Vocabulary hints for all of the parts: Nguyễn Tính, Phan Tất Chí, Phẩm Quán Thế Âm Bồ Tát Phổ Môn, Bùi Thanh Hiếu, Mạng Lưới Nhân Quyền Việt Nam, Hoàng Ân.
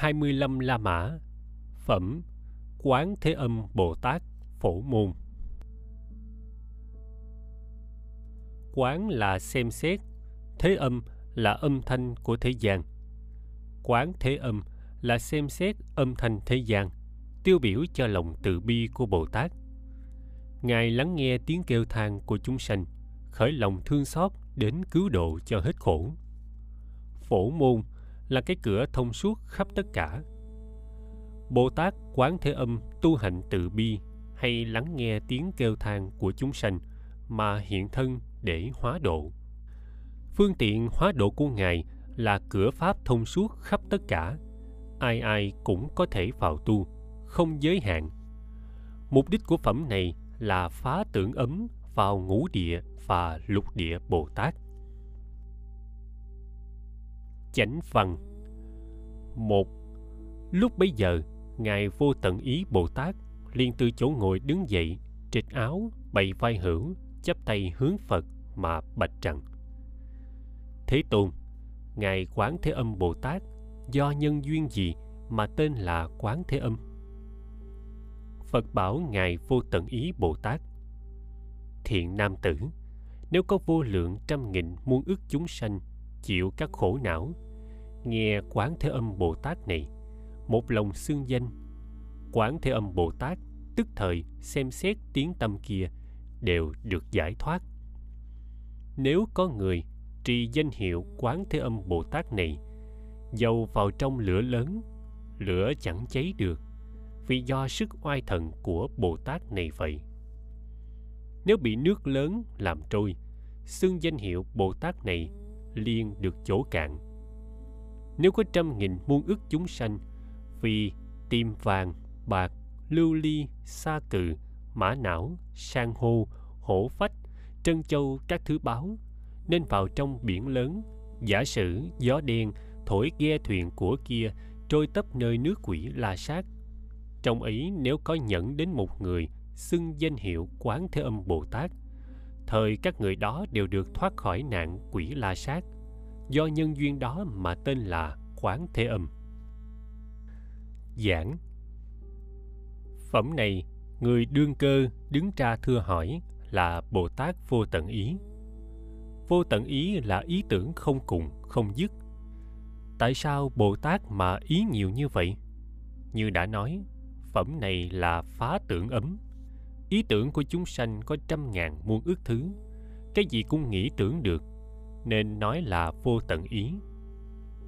25 La Mã, Phẩm Quán Thế Âm Bồ Tát Phổ Môn. Quán là xem xét, thế âm là âm thanh của thế gian. Quán thế âm là xem xét âm thanh thế gian, tiêu biểu cho lòng từ bi của Bồ Tát. Ngài lắng nghe tiếng kêu than của chúng sanh, khởi lòng thương xót đến cứu độ cho hết khổ. Phổ môn là cái cửa thông suốt khắp tất cả. Bồ Tát Quán Thế Âm tu hành từ bi hay lắng nghe tiếng kêu than của chúng sanh mà hiện thân để hóa độ. Phương tiện hóa độ của Ngài là cửa pháp thông suốt khắp tất cả. Ai ai cũng có thể vào tu, không giới hạn. Mục đích của phẩm này là phá tưởng ấm vào ngũ địa và lục địa Bồ Tát. Chánh văn 1. Lúc bấy giờ, Ngài Vô Tận Ý Bồ Tát liền từ chỗ ngồi đứng dậy, trịch áo, bày vai hữu, chắp tay hướng Phật mà bạch rằng: Thế Tôn, Ngài Quán Thế Âm Bồ Tát do nhân duyên gì mà tên là Quán Thế Âm? Phật bảo Ngài Vô Tận Ý Bồ Tát: Thiện nam tử, nếu có vô lượng trăm nghìn muôn ức chúng sanh chịu các khổ não, nghe Quán Thế Âm Bồ Tát này, một lòng xưng danh. Quán Thế Âm Bồ Tát tức thời xem xét tiếng tâm kia, đều được giải thoát. Nếu có người trì danh hiệu Quán Thế Âm Bồ Tát này, dầu vào trong lửa lớn, lửa chẳng cháy được, vì do sức oai thần của Bồ Tát này vậy. Nếu bị nước lớn làm trôi, xưng danh hiệu Bồ Tát này liền được chỗ cạn. Nếu có trăm nghìn muôn ức chúng sanh vì tìm vàng, bạc, lưu ly, sa cừ, mã não, san hô, hổ phách, trân châu các thứ báu, nên vào trong biển lớn, giả sử gió đen thổi ghe thuyền của kia trôi tấp nơi nước quỷ La Sát, trong ấy nếu có nhẫn đến một người xưng danh hiệu Quán Thế Âm Bồ Tát, thời các người đó đều được thoát khỏi nạn quỷ La Sát. Do nhân duyên đó mà tên là Quán Thế Âm. Giảng. Phẩm này, người đương cơ đứng ra thưa hỏi là Bồ Tát Vô Tận Ý. Vô Tận Ý là ý tưởng không cùng, không dứt. Tại sao Bồ Tát mà ý nhiều như vậy? Như đã nói, phẩm này là phá tưởng ấm. Ý tưởng của chúng sanh có trăm ngàn muôn ức thứ, cái gì cũng nghĩ tưởng được, nên nói là vô tận ý.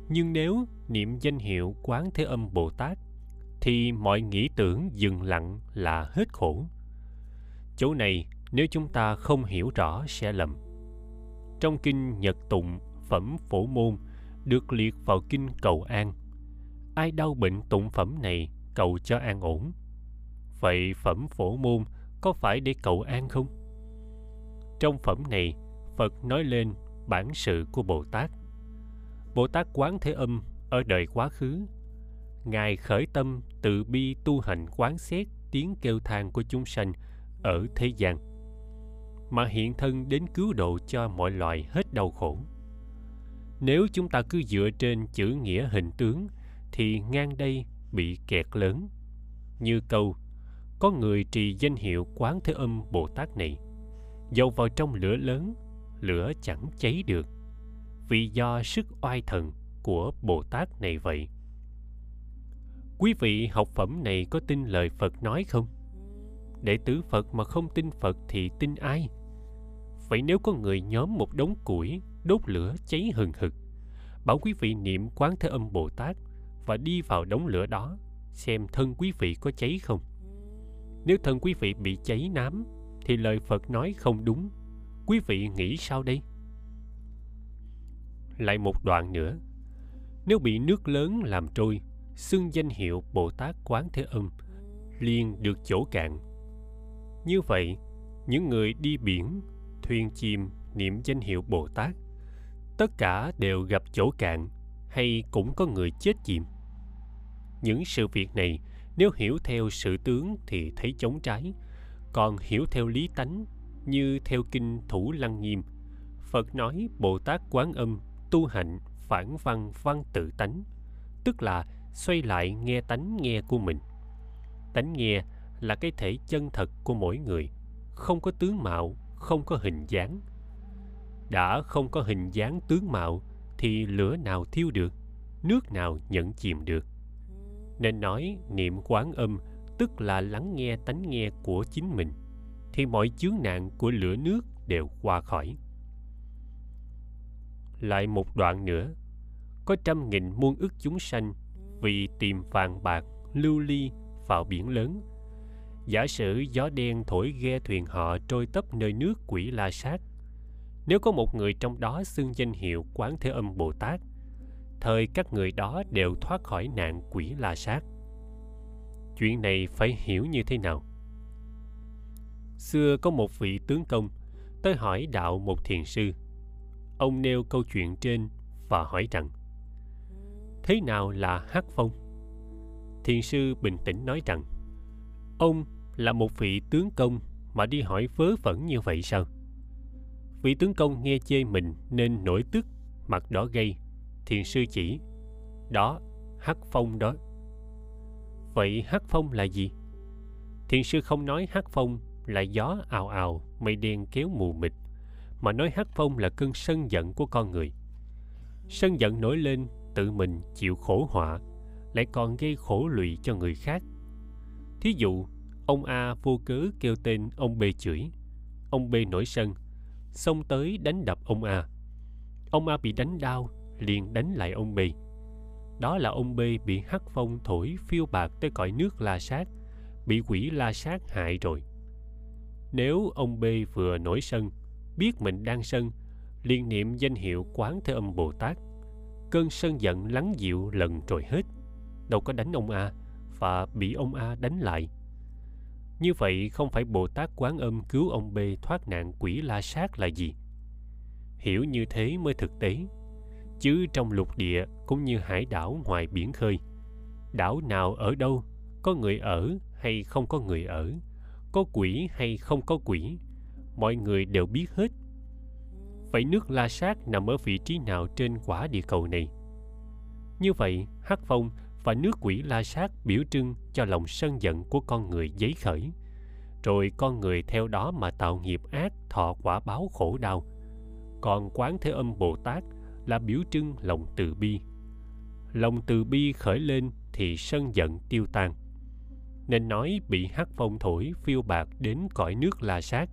Nhưng nếu niệm danh hiệu Quán Thế Âm Bồ Tát, thì mọi nghĩ tưởng dừng lặng là hết khổ. Chỗ này nếu chúng ta không hiểu rõ sẽ lầm. Trong kinh Nhật Tụng, phẩm Phổ Môn được liệt vào kinh Cầu An. Ai đau bệnh tụng phẩm này cầu cho an ổn. Vậy phẩm Phổ Môn có phải để cầu an không? Trong phẩm này, Phật nói lên bản sự của Bồ Tát. Bồ Tát Quán Thế Âm ở đời quá khứ, Ngài khởi tâm từ bi tu hành quán xét tiếng kêu than của chúng sanh ở thế gian, mà hiện thân đến cứu độ cho mọi loài hết đau khổ. Nếu chúng ta cứ dựa trên chữ nghĩa hình tướng, thì ngang đây bị kẹt lớn. Như câu, có người trì danh hiệu Quán Thế Âm Bồ Tát này, dầu vào trong lửa lớn, lửa chẳng cháy được, vì do sức oai thần của Bồ Tát này vậy. Quý vị học phẩm này có tin lời Phật nói không? Đệ tử Phật mà không tin Phật thì tin ai? Vậy nếu có người nhóm một đống củi, đốt lửa cháy hừng hực, bảo quý vị niệm Quán Thế Âm Bồ Tát và đi vào đống lửa đó, xem thân quý vị có cháy không. Nếu thân quý vị bị cháy nám, thì lời Phật nói không đúng. Quý vị nghĩ sao đây? Lại một đoạn nữa. Nếu bị nước lớn làm trôi, xưng danh hiệu Bồ Tát Quán Thế Âm liền được chỗ cạn. Như vậy, những người đi biển, thuyền chìm niệm danh hiệu Bồ Tát, tất cả đều gặp chỗ cạn, hay cũng có người chết chìm. Những sự việc này nếu hiểu theo sự tướng thì thấy chống trái, còn hiểu theo lý tánh, như theo kinh Thủ Lăng Nghiêm, Phật nói Bồ Tát Quán Âm tu hạnh phản văn văn tự tánh, tức là xoay lại nghe tánh nghe của mình. Tánh nghe là cái thể chân thật của mỗi người, không có tướng mạo, không có hình dáng. Đã không có hình dáng tướng mạo thì lửa nào thiêu được, nước nào nhận chìm được. Nên nói niệm quán âm tức là lắng nghe tánh nghe của chính mình, thì mọi chướng nạn của lửa nước đều qua khỏi. Lại một đoạn nữa, có 100.000 muôn ức chúng sanh vì tìm vàng bạc, lưu ly vào biển lớn. Giả sử gió đen thổi ghe thuyền họ trôi tấp nơi nước Quỷ La Sát. Nếu có một người trong đó xưng danh hiệu Quán Thế Âm Bồ Tát, thời các người đó đều thoát khỏi nạn Quỷ La Sát. Chuyện này phải hiểu như thế nào? Xưa có một vị tướng công tới hỏi đạo một thiền sư. Ông nêu câu chuyện trên và hỏi rằng: thế nào là hắc phong? Thiền sư bình tĩnh nói rằng: ông là một vị tướng công mà đi hỏi vớ vẩn như vậy sao? Vị tướng công nghe chê mình nên nổi tức, mặt đỏ gay. Thiền sư chỉ: đó, hắc phong đó. Vậy hắc phong là gì? Thiền sư không nói hắc phong là gió ào ào, mây đen kéo mù mịt, mà nói hắc phong là cơn sân giận của con người. Sân giận nổi lên, tự mình chịu khổ họa, lại còn gây khổ lụy cho người khác. Thí dụ, ông A vô cớ kêu tên ông B chửi. Ông B nổi sân, xông tới đánh đập ông A. Ông A bị đánh đau, liền đánh lại ông B. Đó là ông B bị hắc phong thổi phiêu bạt tới cõi nước La Sát, bị Quỷ La Sát hại rồi. Nếu ông B vừa nổi sân, biết mình đang sân, liền niệm danh hiệu Quán Thế Âm Bồ Tát, cơn sân giận lắng dịu lần rồi hết, đâu có đánh ông A và bị ông A đánh lại. Như vậy không phải Bồ Tát Quán Âm cứu ông B thoát nạn Quỷ La Sát là gì. Hiểu như thế mới thực tế. Chứ trong lục địa cũng như hải đảo ngoài biển khơi, đảo nào ở đâu, có người ở hay không có người ở, có quỷ hay không có quỷ, mọi người đều biết hết. Vậy nước La Sát nằm ở vị trí nào trên quả địa cầu này? Như vậy, hắc phong và nước Quỷ La Sát biểu trưng cho lòng sân giận của con người dấy khởi, rồi con người theo đó mà tạo nghiệp ác, thọ quả báo khổ đau. Còn Quán Thế Âm Bồ Tát là biểu trưng lòng từ bi. Lòng từ bi khởi lên thì sân giận tiêu tan. Nên nói bị hắc phong thổi phiêu bạt đến cõi nước La Sát,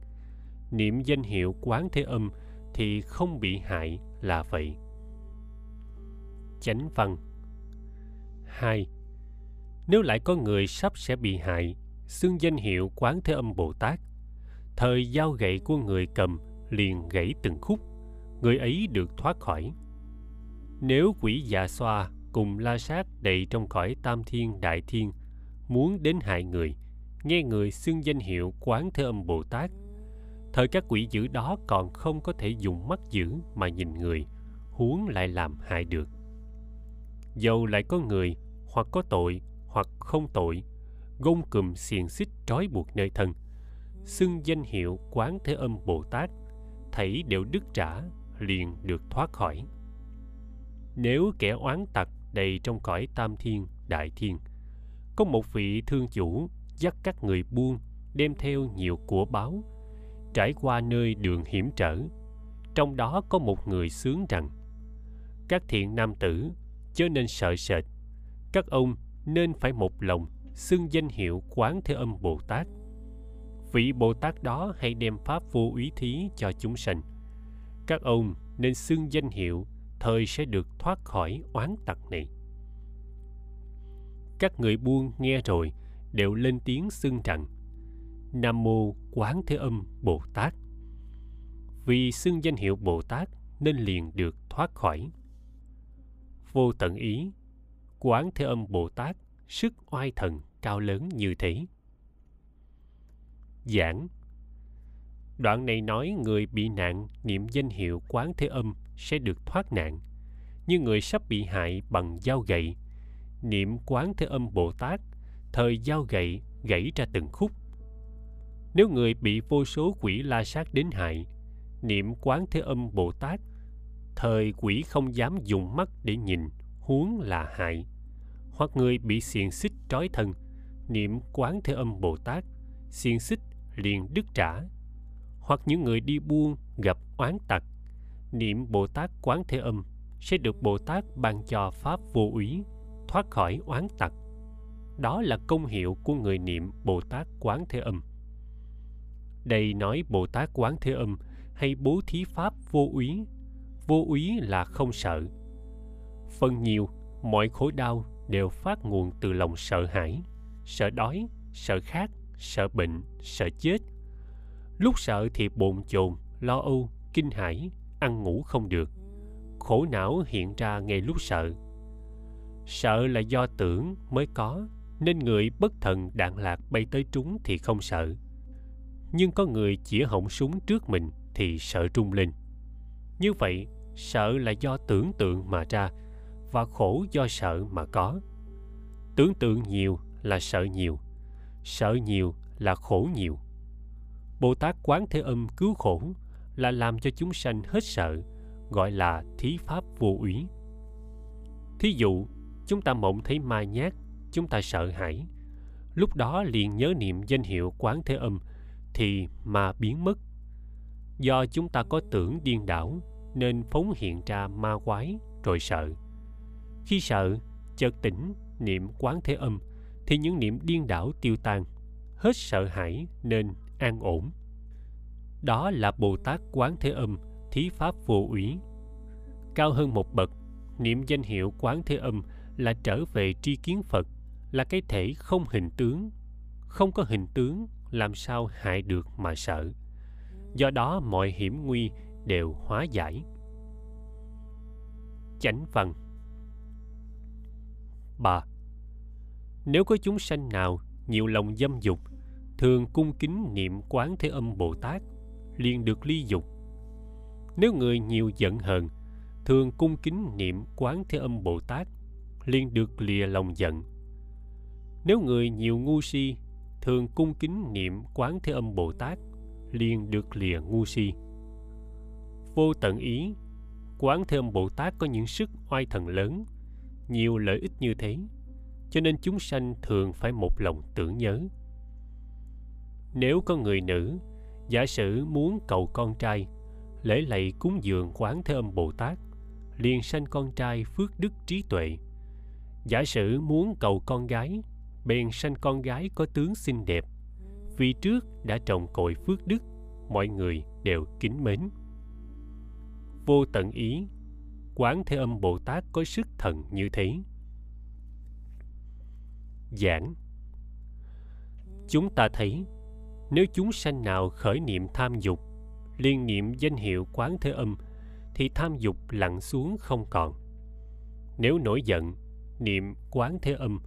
niệm danh hiệu Quán Thế Âm thì không bị hại là vậy. Chánh văn 2. Nếu lại có người sắp sẽ bị hại, xưng danh hiệu Quán Thế Âm Bồ Tát, thời dao gậy của người cầm liền gãy từng khúc, người ấy được thoát khỏi. Nếu quỷ Dạ Xoa cùng La Sát đầy trong cõi Tam Thiên Đại Thiên muốn đến hại người, nghe người xưng danh hiệu Quán Thế Âm Bồ Tát, thời các quỷ dữ đó còn không có thể dùng mắt dữ mà nhìn người, huống lại làm hại được. Dầu lại có người hoặc có tội hoặc không tội, gông cùm xiềng xích trói buộc nơi thân, xưng danh hiệu Quán Thế Âm Bồ Tát, thảy đều đứt trả, liền được thoát khỏi. Nếu kẻ oán tặc đầy trong cõi Tam Thiên Đại Thiên, có một vị thương chủ dắt các người buôn đem theo nhiều của báu, trải qua nơi đường hiểm trở, trong đó có một người xướng rằng: các thiện nam tử chớ nên sợ sệt, các ông nên phải một lòng xưng danh hiệu Quán Thế Âm Bồ Tát. Vị Bồ Tát đó hay đem pháp vô úy thí cho chúng sanh, các ông nên xưng danh hiệu, thời sẽ được thoát khỏi oán tặc này. Các người buôn nghe rồi đều lên tiếng xưng rằng: Nam Mô Quán Thế Âm Bồ Tát. Vì xưng danh hiệu Bồ Tát nên liền được thoát khỏi. Vô tận ý, Quán Thế Âm Bồ Tát sức oai thần cao lớn như thế. Giảng. Đoạn này nói người bị nạn niệm danh hiệu Quán Thế Âm sẽ được thoát nạn, như người sắp bị hại bằng dao gậy, niệm Quán Thế Âm Bồ Tát, thời dao gậy gãy ra từng khúc. Nếu người bị vô số quỷ La Sát đến hại, niệm Quán Thế Âm Bồ Tát, thời quỷ không dám dùng mắt để nhìn, huống là hại, hoặc người bị xiềng xích trói thân, niệm Quán Thế Âm Bồ Tát, xiềng xích liền đứt trả. Hoặc những người đi buôn gặp oán tặc, niệm Bồ Tát Quán Thế Âm sẽ được Bồ Tát ban cho pháp vô úy, thoát khỏi oán tặc. Đó là công hiệu của người niệm Bồ Tát Quán Thế Âm. Đây nói Bồ Tát Quán Thế Âm hay bố thí pháp vô úy. Vô úy là không sợ. Phần nhiều, mọi khổ đau đều phát nguồn từ lòng sợ hãi, sợ đói, sợ khát, sợ bệnh, sợ chết. Lúc sợ thì bồn chồn, lo âu, kinh hãi, ăn ngủ không được. Khổ não hiện ra ngay lúc sợ. Sợ là do tưởng mới có, nên người bất thần đạn lạc bay tới trúng thì không sợ. Nhưng có người chĩa họng súng trước mình thì sợ rung lên. Như vậy, sợ là do tưởng tượng mà ra, và khổ do sợ mà có. Tưởng tượng nhiều là sợ nhiều, sợ nhiều là khổ nhiều. Bồ Tát Quán Thế Âm cứu khổ là làm cho chúng sanh hết sợ, gọi là thí pháp vô úy. Thí dụ, chúng ta mộng thấy ma nhát, chúng ta sợ hãi. Lúc đó liền nhớ niệm danh hiệu Quán Thế Âm thì ma biến mất. Do chúng ta có tưởng điên đảo nên phóng hiện ra ma quái rồi sợ. Khi sợ, chợt tỉnh, niệm Quán Thế Âm thì những niệm điên đảo tiêu tan, hết sợ hãi nên an ổn. Đó là Bồ Tát Quán Thế Âm thí pháp vô úy. Cao hơn một bậc, niệm danh hiệu Quán Thế Âm là trở về tri kiến Phật, là cái thể không hình tướng. Không có hình tướng, làm sao hại được mà sợ. Do đó mọi hiểm nguy đều hóa giải. Chánh văn 3. Nếu có chúng sanh nào nhiều lòng dâm dục, thường cung kính niệm Quán Thế Âm Bồ Tát, liền được ly dục. Nếu người nhiều giận hờn, thường cung kính niệm Quán Thế Âm Bồ Tát, liền được lìa lòng giận. Nếu người nhiều ngu si, thường cung kính niệm Quán Thế Âm Bồ Tát, liền được lìa ngu si. Vô tận ý, Quán Thế Âm Bồ Tát có những sức oai thần lớn, nhiều lợi ích như thế, cho nên chúng sanh thường phải một lòng tưởng nhớ. Nếu có người nữ, giả sử muốn cầu con trai, lễ lạy cúng dường Quán Thế Âm Bồ Tát, liền sanh con trai phước đức trí tuệ. Giả sử muốn cầu con gái, bèn sanh con gái có tướng xinh đẹp, vì trước đã trồng cội phước đức, mọi người đều kính mến. Vô tận ý, Quán Thế Âm Bồ Tát có sức thần như thế. Giảng. Chúng ta thấy, nếu chúng sanh nào khởi niệm tham dục, liên niệm danh hiệu Quán Thế Âm, thì tham dục lặn xuống không còn. Nếu nổi giận, niệm Quán Thế Âm,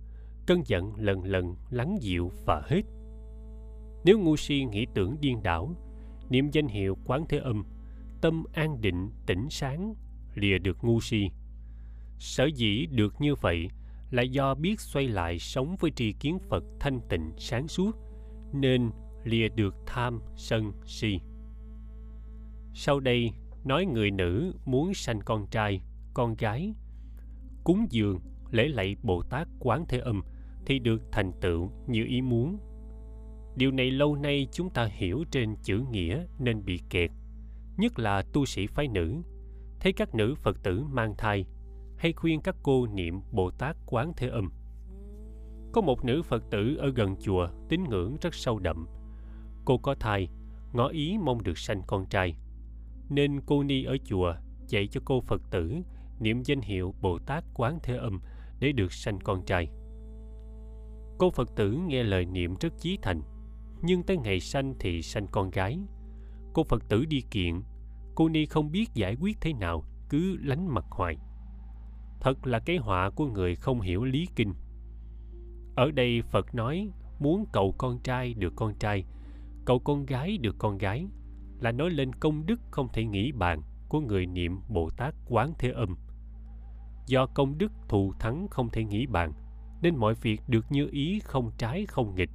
cơn giận lần lần lắng dịu và hết. Nếu ngu si nghĩ tưởng điên đảo, niệm danh hiệu Quán Thế Âm, tâm an định, tỉnh sáng, lìa được ngu si. Sở dĩ được như vậy là do biết xoay lại sống với tri kiến Phật thanh tịnh sáng suốt, nên lìa được tham, sân, si. Sau đây, nói người nữ muốn sanh con trai, con gái, cúng dường, lễ lạy Bồ Tát Quán Thế Âm thì được thành tựu như ý muốn. Điều này lâu nay chúng ta hiểu trên chữ nghĩa nên bị kẹt, nhất là tu sĩ phái nữ, thấy các nữ Phật tử mang thai, hay khuyên các cô niệm Bồ Tát Quán Thế Âm. Có một nữ Phật tử ở gần chùa tín ngưỡng rất sâu đậm. Cô có thai, ngỏ ý mong được sanh con trai, nên cô ni ở chùa dạy cho cô Phật tử niệm danh hiệu Bồ Tát Quán Thế Âm để được sanh con trai. Cô Phật tử nghe lời niệm rất chí thành, nhưng tới ngày sanh thì sanh con gái. Cô Phật tử đi kiện, cô ni không biết giải quyết thế nào, cứ lánh mặt hoài. Thật là cái họa của người không hiểu lý kinh. Ở đây Phật nói muốn cầu con trai được con trai, cầu con gái được con gái, là nói lên công đức không thể nghĩ bàn của người niệm Bồ Tát Quán Thế Âm. Do công đức thù thắng không thể nghĩ bàn, nên mọi việc được như ý, không trái không nghịch.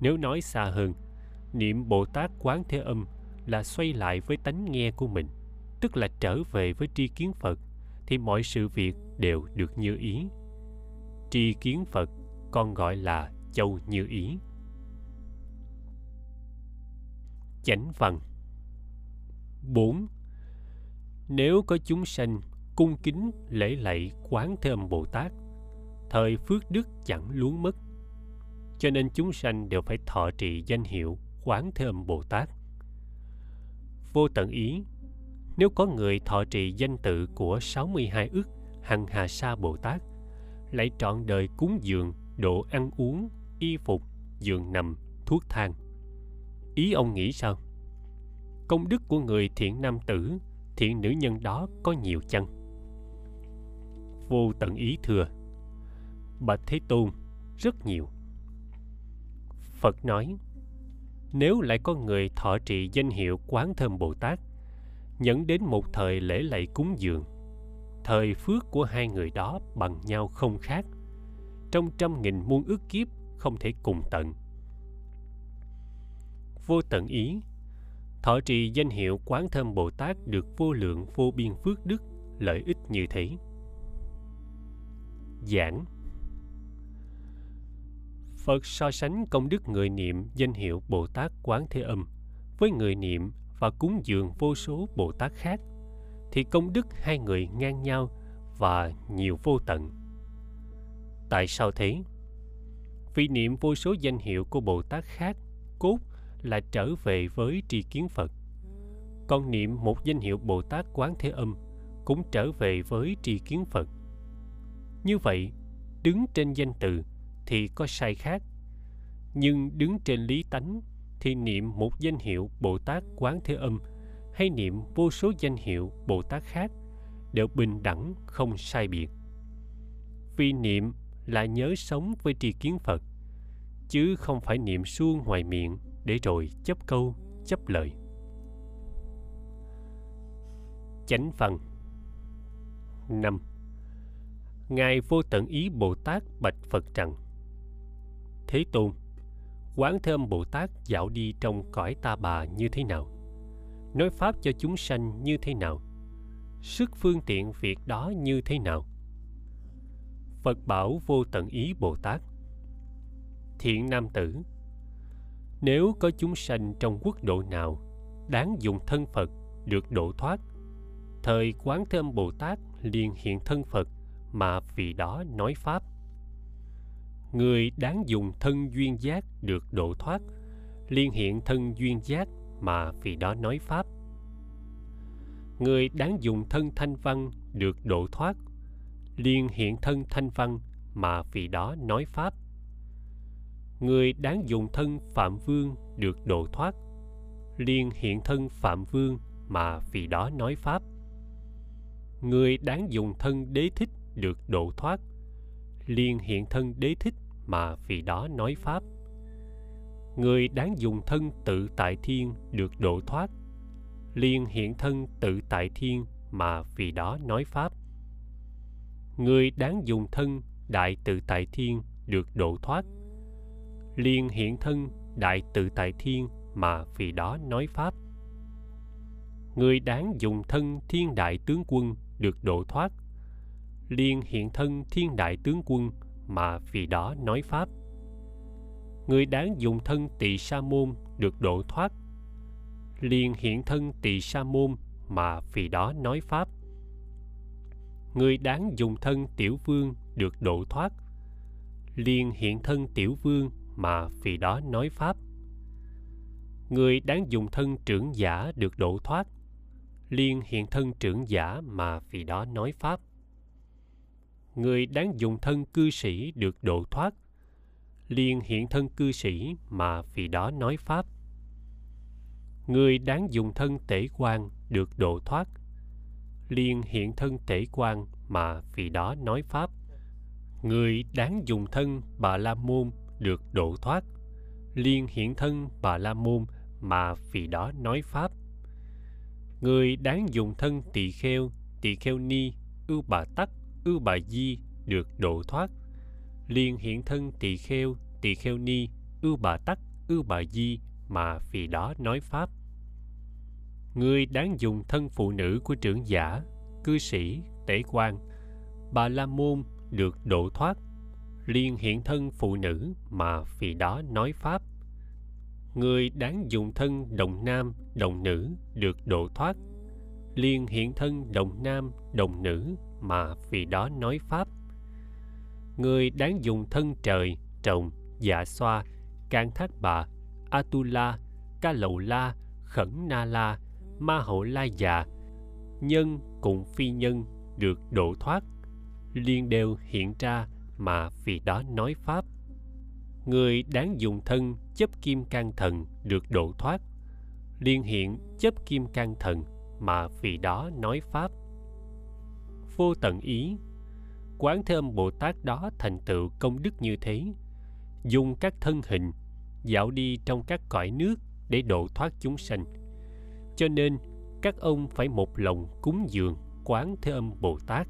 Nếu nói xa hơn, niệm Bồ Tát Quán Thế Âm là xoay lại với tánh nghe của mình, tức là trở về với tri kiến Phật, thì mọi sự việc đều được như ý. tri kiến Phật, còn gọi là Châu Như Ý. Chánh văn 4. Nếu có chúng sanh cung kính lễ lạy Quán Thế Âm Bồ Tát, thời phước đức chẳng luống mất. Cho nên chúng sanh đều phải thọ trì danh hiệu Quán Thế Âm Bồ Tát. Vô tận ý, nếu có người thọ trì danh tự của 62 ức Hằng Hà Sa Bồ Tát, lại trọn đời cúng dường, độ ăn uống, y phục, giường nằm, thuốc thang. Ý ông nghĩ sao? Công đức của người thiện nam tử, thiện nữ nhân đó có nhiều chăng? Vô tận ý thừa: Bạch Thế Tôn, rất nhiều. Phật nói, nếu lại có người thọ trì danh hiệu Quán Thế Âm Bồ Tát, nhẫn đến một thời lễ lạy cúng dường, thời phước của hai người đó bằng nhau không khác, trong trăm nghìn muôn ức kiếp không thể cùng tận. Vô tận ý, thọ trì danh hiệu Quán Thế Âm Bồ Tát được vô lượng vô biên phước đức, lợi ích như thế. Giảng Phật so sánh công đức người niệm danh hiệu Bồ Tát Quán Thế Âm với người niệm và cúng dường vô số Bồ Tát khác, thì công đức hai người ngang nhau và nhiều vô tận. Tại sao thế? Vì niệm vô số danh hiệu của Bồ Tát khác, cốt là trở về với tri kiến Phật. Còn niệm một danh hiệu Bồ Tát Quán Thế Âm cũng trở về với tri kiến Phật. Như vậy, đứng trên danh từ thì có sai khác, nhưng đứng trên lý tánh thì niệm một danh hiệu Bồ Tát Quán Thế Âm hay niệm vô số danh hiệu Bồ Tát khác đều bình đẳng không sai biệt. Vì niệm là nhớ sống với tri kiến Phật, chứ không phải niệm suông ngoài miệng để rồi chấp câu, chấp lời. Chánh văn 5. Ngài Vô Tận Ý Bồ Tát bạch Phật rằng: Thế Tôn, Quán Thế Âm Bồ Tát dạo đi trong cõi Ta Bà như thế nào? Nói pháp cho chúng sanh như thế nào? Sức phương tiện việc đó như thế nào? Phật bảo Vô Tận Ý Bồ Tát: Thiện nam tử, nếu có chúng sanh trong quốc độ nào đáng dùng thân Phật được độ thoát, thời Quán Thế Âm Bồ Tát liền hiện thân Phật mà vì đó nói pháp. Người đáng dùng thân duyên giác được độ thoát, liền hiện thân duyên giác mà vì đó nói pháp. Người đáng dùng thân thanh văn được độ thoát, liền hiện thân thanh văn mà vì đó nói pháp. Người đáng dùng thân Phạm Vương được độ thoát, liền hiện thân Phạm Vương mà vì đó nói pháp. Người đáng dùng thân Đế Thích được độ thoát, liền hiện thân Đế Thích mà vì đó nói pháp. Người đáng dùng thân Tự Tại Thiên được độ thoát, liền hiện thân Tự Tại Thiên mà vì đó nói pháp. Người đáng dùng thân Đại Tự Tại Thiên được độ thoát, liền hiện thân Đại Tự Tại Thiên mà vì đó nói pháp. Người đáng dùng thân Thiên Đại Tướng Quân được độ thoát, liền hiện thân Thiên Đại Tướng Quân mà vì đó nói pháp. Người đáng dùng thân Tỳ Sa Môn được độ thoát, liền hiện thân Tỳ Sa Môn mà vì đó nói pháp. Người đáng dùng thân Tiểu Vương được độ thoát, liền hiện thân Tiểu Vương mà vì đó nói pháp. Người đáng dùng thân Trưởng Giả được độ thoát, liền hiện thân Trưởng Giả mà vì đó nói pháp. Người đáng dùng thân Cư Sĩ được độ thoát, liền hiện thân Cư Sĩ mà vì đó nói pháp. Người đáng dùng thân Tể Quan được độ thoát, liền hiện thân Tể Quan mà vì đó nói pháp. Người đáng dùng thân Bà La Môn được độ thoát, liền hiện thân Bà La Môn mà vì đó nói pháp. Người đáng dùng thân Tỳ Kheo, Tỳ Kheo Ni, Ưu Bà Tắc, Ưu Bà Di được độ thoát, liền hiện thân Tỳ Kheo, Tỳ Kheo Ni, Ưu Bà Tắc, Ưu Bà Di mà vì đó nói pháp. Người đáng dùng thân phụ nữ của Trưởng Giả, Cư Sĩ, Tể Quan, Bà La Môn được độ thoát, liền hiện thân phụ nữ mà vì đó nói pháp. Người đáng dùng thân đồng nam, đồng nữ được độ thoát, liền hiện thân đồng nam, đồng nữ mà vì đó nói pháp. Người đáng dùng thân trời, trồng, dạ xoa, can thác bà, atula, ca lầu la, khẩn na la, ma hậu la già, nhân cùng phi nhân được độ thoát, liền đều hiện ra mà vì đó nói pháp. Người đáng dùng thân chấp kim cang thần được độ thoát, liền hiện chấp kim cang thần mà vì đó nói pháp. Vô tận ý, Quán Thế Âm Bồ Tát đó thành tựu công đức như thế, dùng các thân hình dạo đi trong các cõi nước để độ thoát chúng sanh. Cho nên các ông phải một lòng cúng dường Quán Thế Âm Bồ Tát.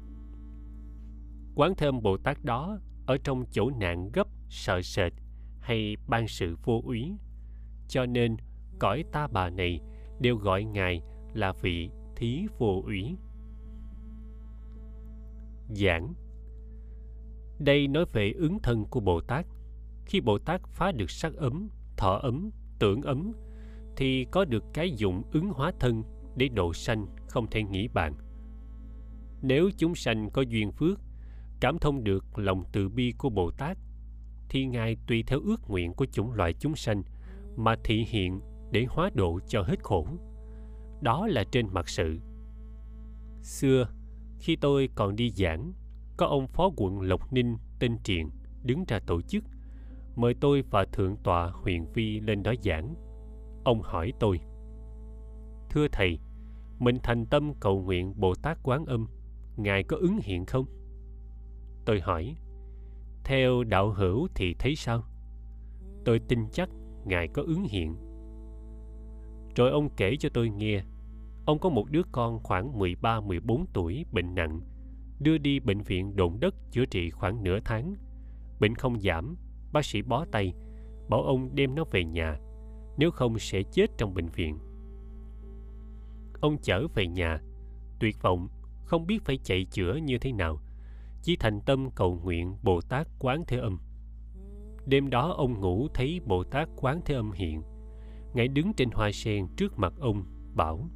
Quán Thế Âm Bồ Tát đó ở trong chỗ nạn gấp, sợ sệt hay ban sự vô úy, cho nên cõi ta bà này đều gọi ngài là vị thí vô úy. Giảng. Đây nói về ứng thân của Bồ Tát. Khi Bồ Tát phá được sắc ấm, thọ ấm, tưởng ấm, thì có được cái dụng ứng hóa thân để độ sanh không thể nghĩ bàn. Nếu chúng sanh có duyên phước, cảm thông được lòng từ bi của Bồ Tát, thì ngài tùy theo ước nguyện của chủng loại chúng sanh mà thị hiện để hóa độ cho hết khổ. Đó là trên mặt sự. Xưa, khi tôi còn đi giảng, có ông phó quận Lộc Ninh tên Triền đứng ra tổ chức, mời tôi và thượng tọa Huyền Vi lên đó giảng. Ông hỏi tôi: "Thưa thầy, mình thành tâm cầu nguyện Bồ Tát Quán Âm, ngài có ứng hiện không?" Tôi hỏi: "Theo đạo hữu thì thấy sao?" "Tôi tin chắc ngài có ứng hiện." Rồi ông kể cho tôi nghe, ông có một đứa con khoảng 13-14 tuổi bệnh nặng, đưa đi bệnh viện Đồn Đất chữa trị khoảng nửa tháng. Bệnh không giảm, bác sĩ bó tay, bảo ông đem nó về nhà, nếu không sẽ chết trong bệnh viện. Ông chở về nhà, tuyệt vọng, không biết phải chạy chữa như thế nào, chỉ thành tâm cầu nguyện Bồ Tát Quán Thế Âm. Đêm đó ông ngủ thấy Bồ Tát Quán Thế Âm hiện. Ngài đứng trên hoa sen trước mặt ông, bảo: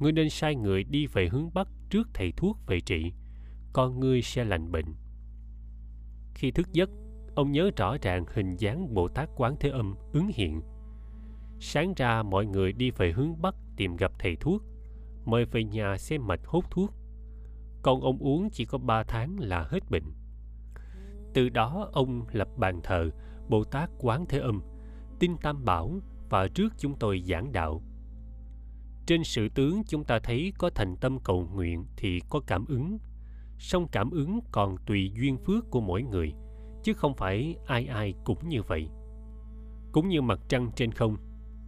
"Ngươi nên sai người đi về hướng Bắc trước thầy thuốc về trị, con ngươi sẽ lành bệnh." Khi thức giấc, ông nhớ rõ ràng hình dáng Bồ Tát Quán Thế Âm ứng hiện. Sáng ra mọi người đi về hướng Bắc tìm gặp thầy thuốc, mời về nhà xem mạch hốt thuốc. Còn ông uống chỉ có 3 tháng là hết bệnh. Từ đó ông lập bàn thờ Bồ Tát Quán Thế Âm, tin Tam Bảo và trước chúng tôi giảng đạo. Trên sự tướng chúng ta thấy có thành tâm cầu nguyện thì có cảm ứng. Song cảm ứng còn tùy duyên phước của mỗi người, chứ không phải ai ai cũng như vậy. Cũng như mặt trăng trên không,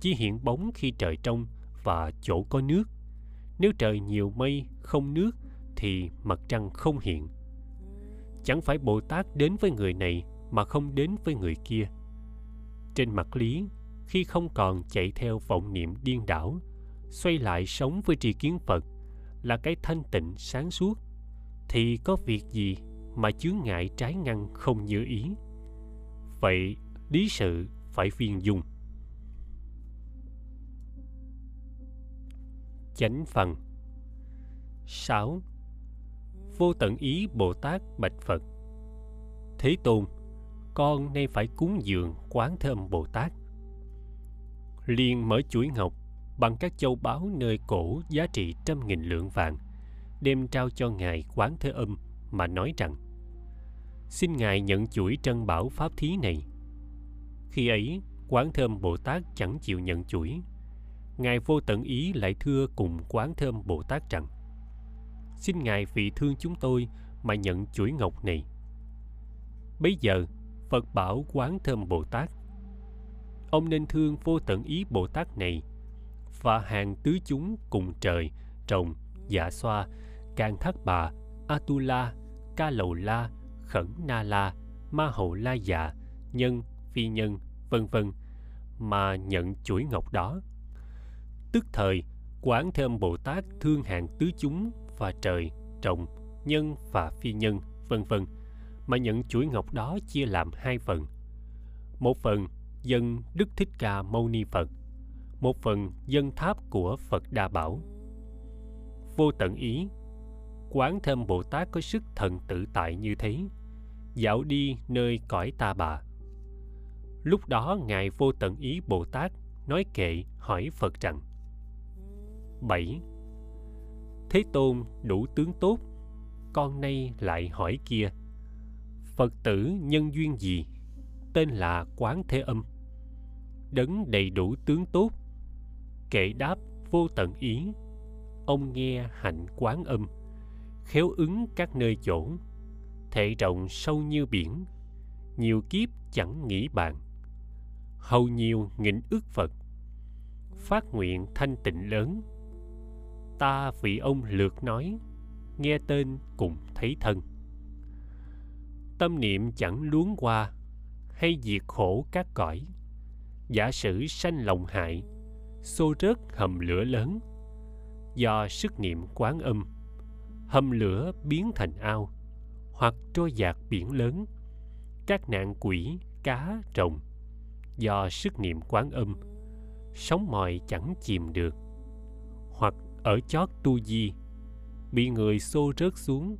chỉ hiện bóng khi trời trong và chỗ có nước. Nếu trời nhiều mây, không nước, thì mặt trăng không hiện. Chẳng phải Bồ Tát đến với người này mà không đến với người kia. Trên mặt lý, khi không còn chạy theo vọng niệm điên đảo, xoay lại sống với tri kiến Phật là cái thanh tịnh sáng suốt, thì có việc gì mà chướng ngại trái ngăn không như ý. Vậy lý sự phải viên dung. Chánh phần 6. Vô tận ý Bồ Tát bạch Phật: "Thế Tôn, con nay phải cúng dường Quán Thế Âm Bồ Tát." Liền mở chuỗi ngọc bằng các châu báu nơi cổ giá trị 100.000 lượng vàng, đem trao cho ngài Quán Thế Âm mà nói rằng: "Xin ngài nhận chuỗi trân bảo pháp thí này." Khi ấy, Quán Thế Âm Bồ Tát chẳng chịu nhận chuỗi. Ngài Vô Tận Ý lại thưa cùng Quán Thế Âm Bồ Tát rằng: "Xin ngài vì thương chúng tôi mà nhận chuỗi ngọc này." Bấy giờ, Phật bảo Quán Thế Âm Bồ Tát: "Ông nên thương Vô Tận Ý Bồ Tát này và hàng tứ chúng cùng trời, trồng, dạ xoa, can thác bà, atula, ca lầu la, khẩn na la, ma hậu la dạ, nhân, phi nhân, vân vân mà nhận chuỗi ngọc đó." Tức thời, Quán Thế Âm Bồ Tát thương hàng tứ chúng và trời, trồng, nhân và phi nhân, vân vân mà nhận chuỗi ngọc đó chia làm hai phần. Một phần dâng Đức Thích Ca Mâu Ni Phật, một phần dâng tháp của Phật Đà Bảo. Vô tận ý, Quán Thế Âm Bồ Tát có sức thần tự tại như thế, dạo đi nơi cõi Ta Bà. Lúc đó Ngài Vô Tận Ý Bồ Tát nói kệ hỏi Phật rằng: 7. Thế Tôn đủ tướng tốt, con nay lại hỏi kia, Phật tử nhân duyên gì, tên là Quán Thế Âm, đấng đầy đủ tướng tốt? Kệ đáp Vô Tận Ý: ông nghe hạnh Quán Âm, khéo ứng các nơi chỗ, thệ rộng sâu như biển, nhiều kiếp chẳng nghĩ bàn, hầu nhiều nghịnh ước Phật, phát nguyện thanh tịnh lớn. Ta vì ông lượt nói, nghe tên cùng thấy thân. Tâm niệm chẳng luống qua, hay diệt khổ các cõi, giả sử sanh lòng hại, xô rớt hầm lửa lớn. Do sức niệm Quán Âm, hầm lửa biến thành ao, hoặc trôi dạt biển lớn, các nạn quỷ, cá, rồng. Do sức niệm Quán Âm, sóng mòi chẳng chìm được, hoặc ở chót Tu Di, bị người xô rớt xuống.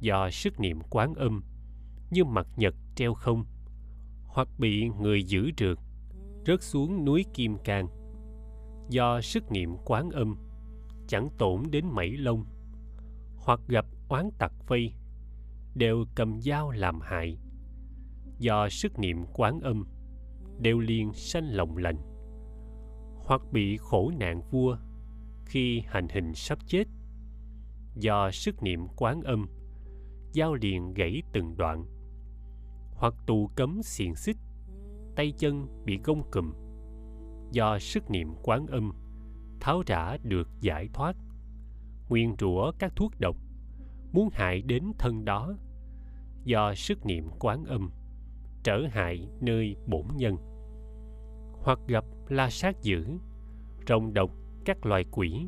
Do sức niệm Quán Âm, như mặt nhật treo không, hoặc bị người giữ trượt, rớt xuống núi Kim Cang. Do sức niệm Quán Âm, chẳng tổn đến mảy lông, hoặc gặp oán tặc vây, đều cầm dao làm hại. Do sức niệm Quán Âm, đều liền sanh lòng lành. Hoặc bị khổ nạn vua, khi hành hình sắp chết. Do sức niệm Quán Âm, dao liền gãy từng đoạn. Hoặc tù cấm xiềng xích, tay chân bị gông cùm. Do sức niệm Quán Âm, tháo rã được giải thoát. Nguyền rủa các thuốc độc, muốn hại đến thân đó. Do sức niệm Quán Âm, trở hại nơi bổn nhân. Hoặc gặp la sát dữ, rồng độc các loài quỷ.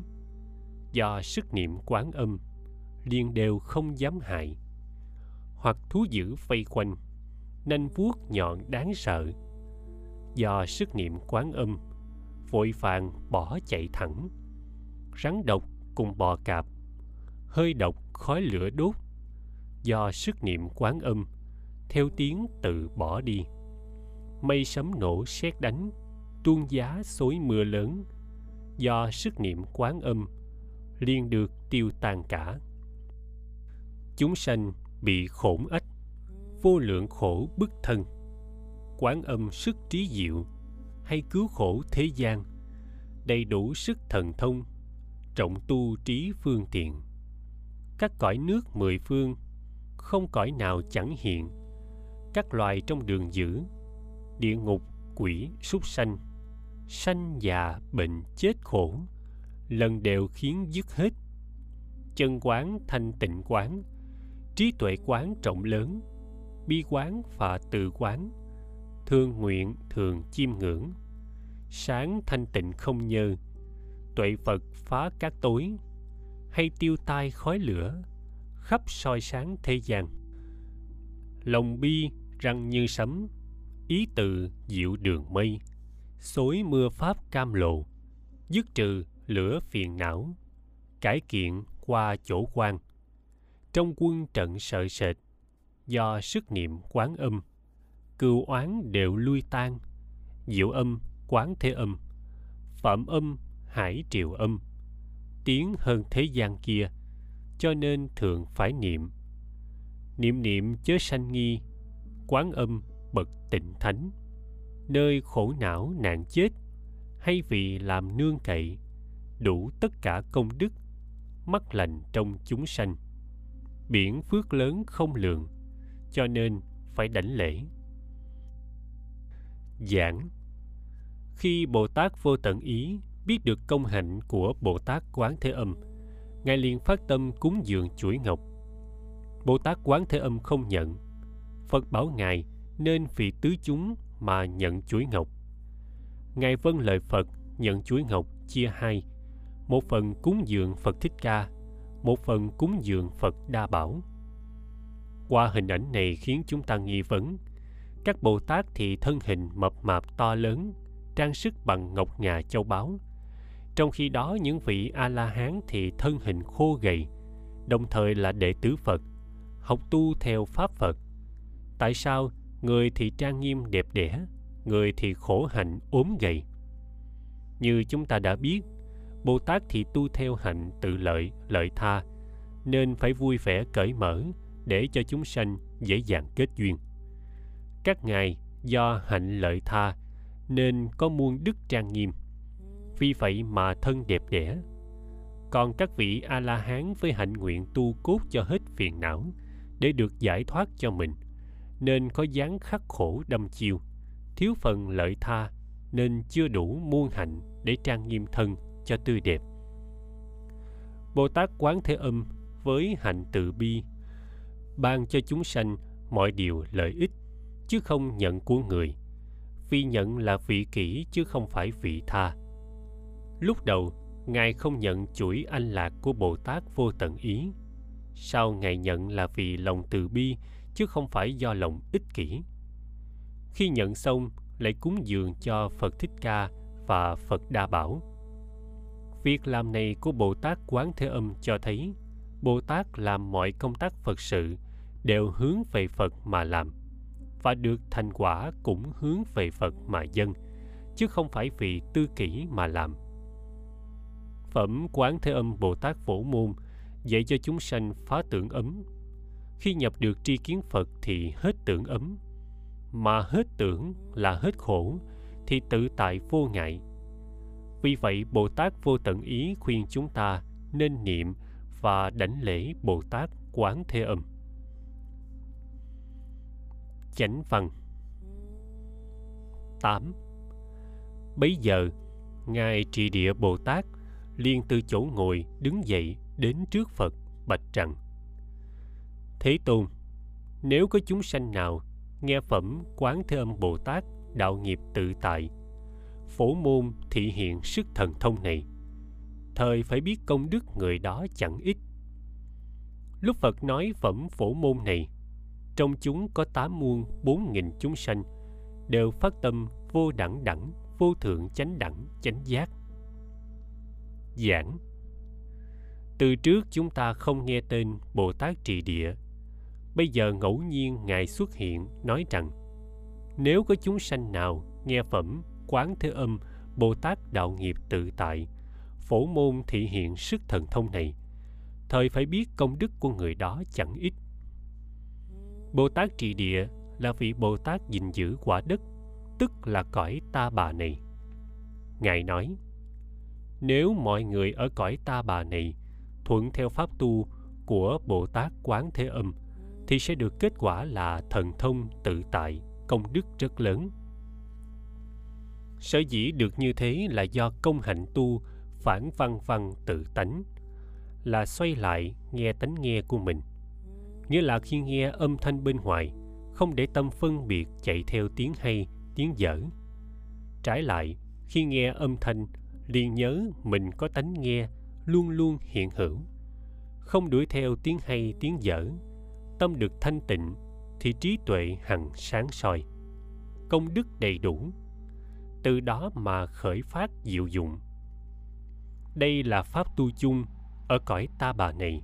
Do sức niệm Quán Âm, liền đều không dám hại. Hoặc thú dữ vây quanh, nanh vuốt nhọn đáng sợ. Do sức niệm Quán Âm, vội vàng bỏ chạy thẳng. Rắn độc cùng bò cạp, hơi độc khói lửa đốt. Do sức niệm Quán Âm, theo tiếng tự bỏ đi. Mây sấm nổ sét đánh, tuôn giá xối mưa lớn. Do sức niệm Quán Âm, liền được tiêu tan cả. Chúng sanh bị khổn ách, vô lượng khổ bức thân. Quán Âm sức trí diệu, hay cứu khổ thế gian, đầy đủ sức thần thông, trọng tu trí phương tiện. Các cõi nước mười phương, không cõi nào chẳng hiện. Các loài trong đường dữ, địa ngục, quỷ, súc sanh, sanh già, bệnh, chết khổ, lần đều khiến dứt hết. Chân quán, thanh tịnh quán, trí tuệ quán rộng lớn, bi quán và từ quán, thương nguyện thường chiêm ngưỡng. Sáng thanh tịnh không nhơ, tuệ Phật phá các tối, hay tiêu tai khói lửa, khắp soi sáng thế gian. Lòng bi răng như sấm, ý từ diệu đường mây, xối mưa pháp cam lộ, dứt trừ lửa phiền não, cải kiện qua chỗ quan. Trong quân trận sợ sệt, do sức niệm Quán Âm, cừu oán đều lui tan. Diệu âm Quán Thế Âm, Phạm Âm Hải Triều Âm, tiếng hơn thế gian kia, cho nên thường phải niệm. Niệm niệm chớ sanh nghi, Quán Âm bậc tịnh thánh, nơi khổ não nạn chết, hay vì làm nương cậy, đủ tất cả công đức, mắc lành trong chúng sanh, biển phước lớn không lường, cho nên phải đảnh lễ. Giảng: khi Bồ Tát Vô Tận Ý biết được công hạnh của Bồ Tát Quán Thế Âm, Ngài liền phát tâm cúng dường chuỗi ngọc. Bồ Tát Quán Thế Âm không nhận. Phật bảo Ngài nên vì tứ chúng mà nhận chuỗi ngọc. Ngài vâng lời Phật nhận chuỗi ngọc chia hai, một phần cúng dường Phật Thích Ca, một phần cúng dường Phật Đa Bảo. Qua hình ảnh này khiến chúng ta nghi vấn. Các Bồ Tát thì thân hình mập mạp to lớn, trang sức bằng ngọc ngà châu báu. Trong khi đó những vị A-la-hán thì thân hình khô gầy, đồng thời là đệ tử Phật, học tu theo Pháp Phật. Tại sao người thì trang nghiêm đẹp đẽ, người thì khổ hạnh ốm gầy? Như chúng ta đã biết, Bồ Tát thì tu theo hạnh tự lợi, lợi tha, nên phải vui vẻ cởi mở để cho chúng sanh dễ dàng kết duyên. Các ngài do hạnh lợi tha nên có muôn đức trang nghiêm, vì vậy mà thân đẹp đẽ. Còn các vị A-la-hán với hạnh nguyện tu cốt cho hết phiền não để được giải thoát cho mình, nên có dáng khắc khổ đâm chiêu, thiếu phần lợi tha nên chưa đủ muôn hạnh để trang nghiêm thân cho tươi đẹp. Bồ Tát Quán Thế Âm với hạnh từ bi ban cho chúng sanh mọi điều lợi ích, chứ không nhận của người, vì nhận là vị kỷ chứ không phải vị tha. Lúc đầu, Ngài không nhận chuỗi an lạc của Bồ Tát Vô Tận Ý. Sau Ngài nhận là vì lòng từ bi, chứ không phải do lòng ích kỷ. Khi nhận xong, lại cúng dường cho Phật Thích Ca và Phật Đa Bảo. Việc làm này của Bồ Tát Quán Thế Âm cho thấy, Bồ Tát làm mọi công tác Phật sự đều hướng về Phật mà làm, và được thành quả cũng hướng về Phật mà dâng, chứ không phải vì tư kỷ mà làm. Phẩm Quán Thế Âm Bồ Tát Phổ Môn dạy cho chúng sanh phá tưởng ấm. Khi nhập được tri kiến Phật thì hết tưởng ấm, mà hết tưởng là hết khổ, thì tự tại vô ngại. Vì vậy Bồ Tát Vô Tận Ý khuyên chúng ta nên niệm và đảnh lễ Bồ Tát Quán Thế Âm. Chánh văn 8. Bấy giờ, Ngài Trì Địa Bồ Tát liền từ chỗ ngồi đứng dậy đến trước Phật bạch rằng: Thế Tôn, nếu có chúng sanh nào nghe Phẩm Quán Thế Âm Bồ Tát đạo nghiệp tự tại, Phổ Môn thị hiện sức thần thông này, thời phải biết công đức người đó chẳng ít. Lúc Phật nói Phẩm Phổ Môn này, trong chúng có 8 muôn 4.000 chúng sanh đều phát tâm vô đẳng đẳng, vô thượng chánh đẳng, chánh giác. Giảng: từ trước chúng ta không nghe tên Bồ Tát Trì Địa. Bây giờ ngẫu nhiên Ngài xuất hiện nói rằng: nếu có chúng sanh nào nghe Phẩm Quán Thế Âm Bồ Tát đạo nghiệp tự tại, Phổ Môn thị hiện sức thần thông này, thời phải biết công đức của người đó chẳng ít. Bồ Tát Trì Địa là vị Bồ Tát gìn giữ quả đất, tức là cõi Ta Bà này. Ngài nói: nếu mọi người ở cõi Ta Bà này thuận theo pháp tu của Bồ Tát Quán Thế Âm, thì sẽ được kết quả là thần thông tự tại, công đức rất lớn. Sở dĩ được như thế là do công hạnh tu phản văn văn tự tánh, là xoay lại nghe tánh nghe của mình. Nghĩa là khi nghe âm thanh bên ngoài, không để tâm phân biệt chạy theo tiếng hay, tiếng dở. Trái lại, khi nghe âm thanh, liền nhớ mình có tánh nghe luôn luôn hiện hữu, không đuổi theo tiếng hay, tiếng dở. Tâm được thanh tịnh thì trí tuệ hằng sáng soi, công đức đầy đủ. Từ đó mà khởi phát diệu dụng. Đây là pháp tu chung ở cõi Ta Bà này,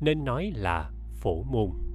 nên nói là Phổ Môn.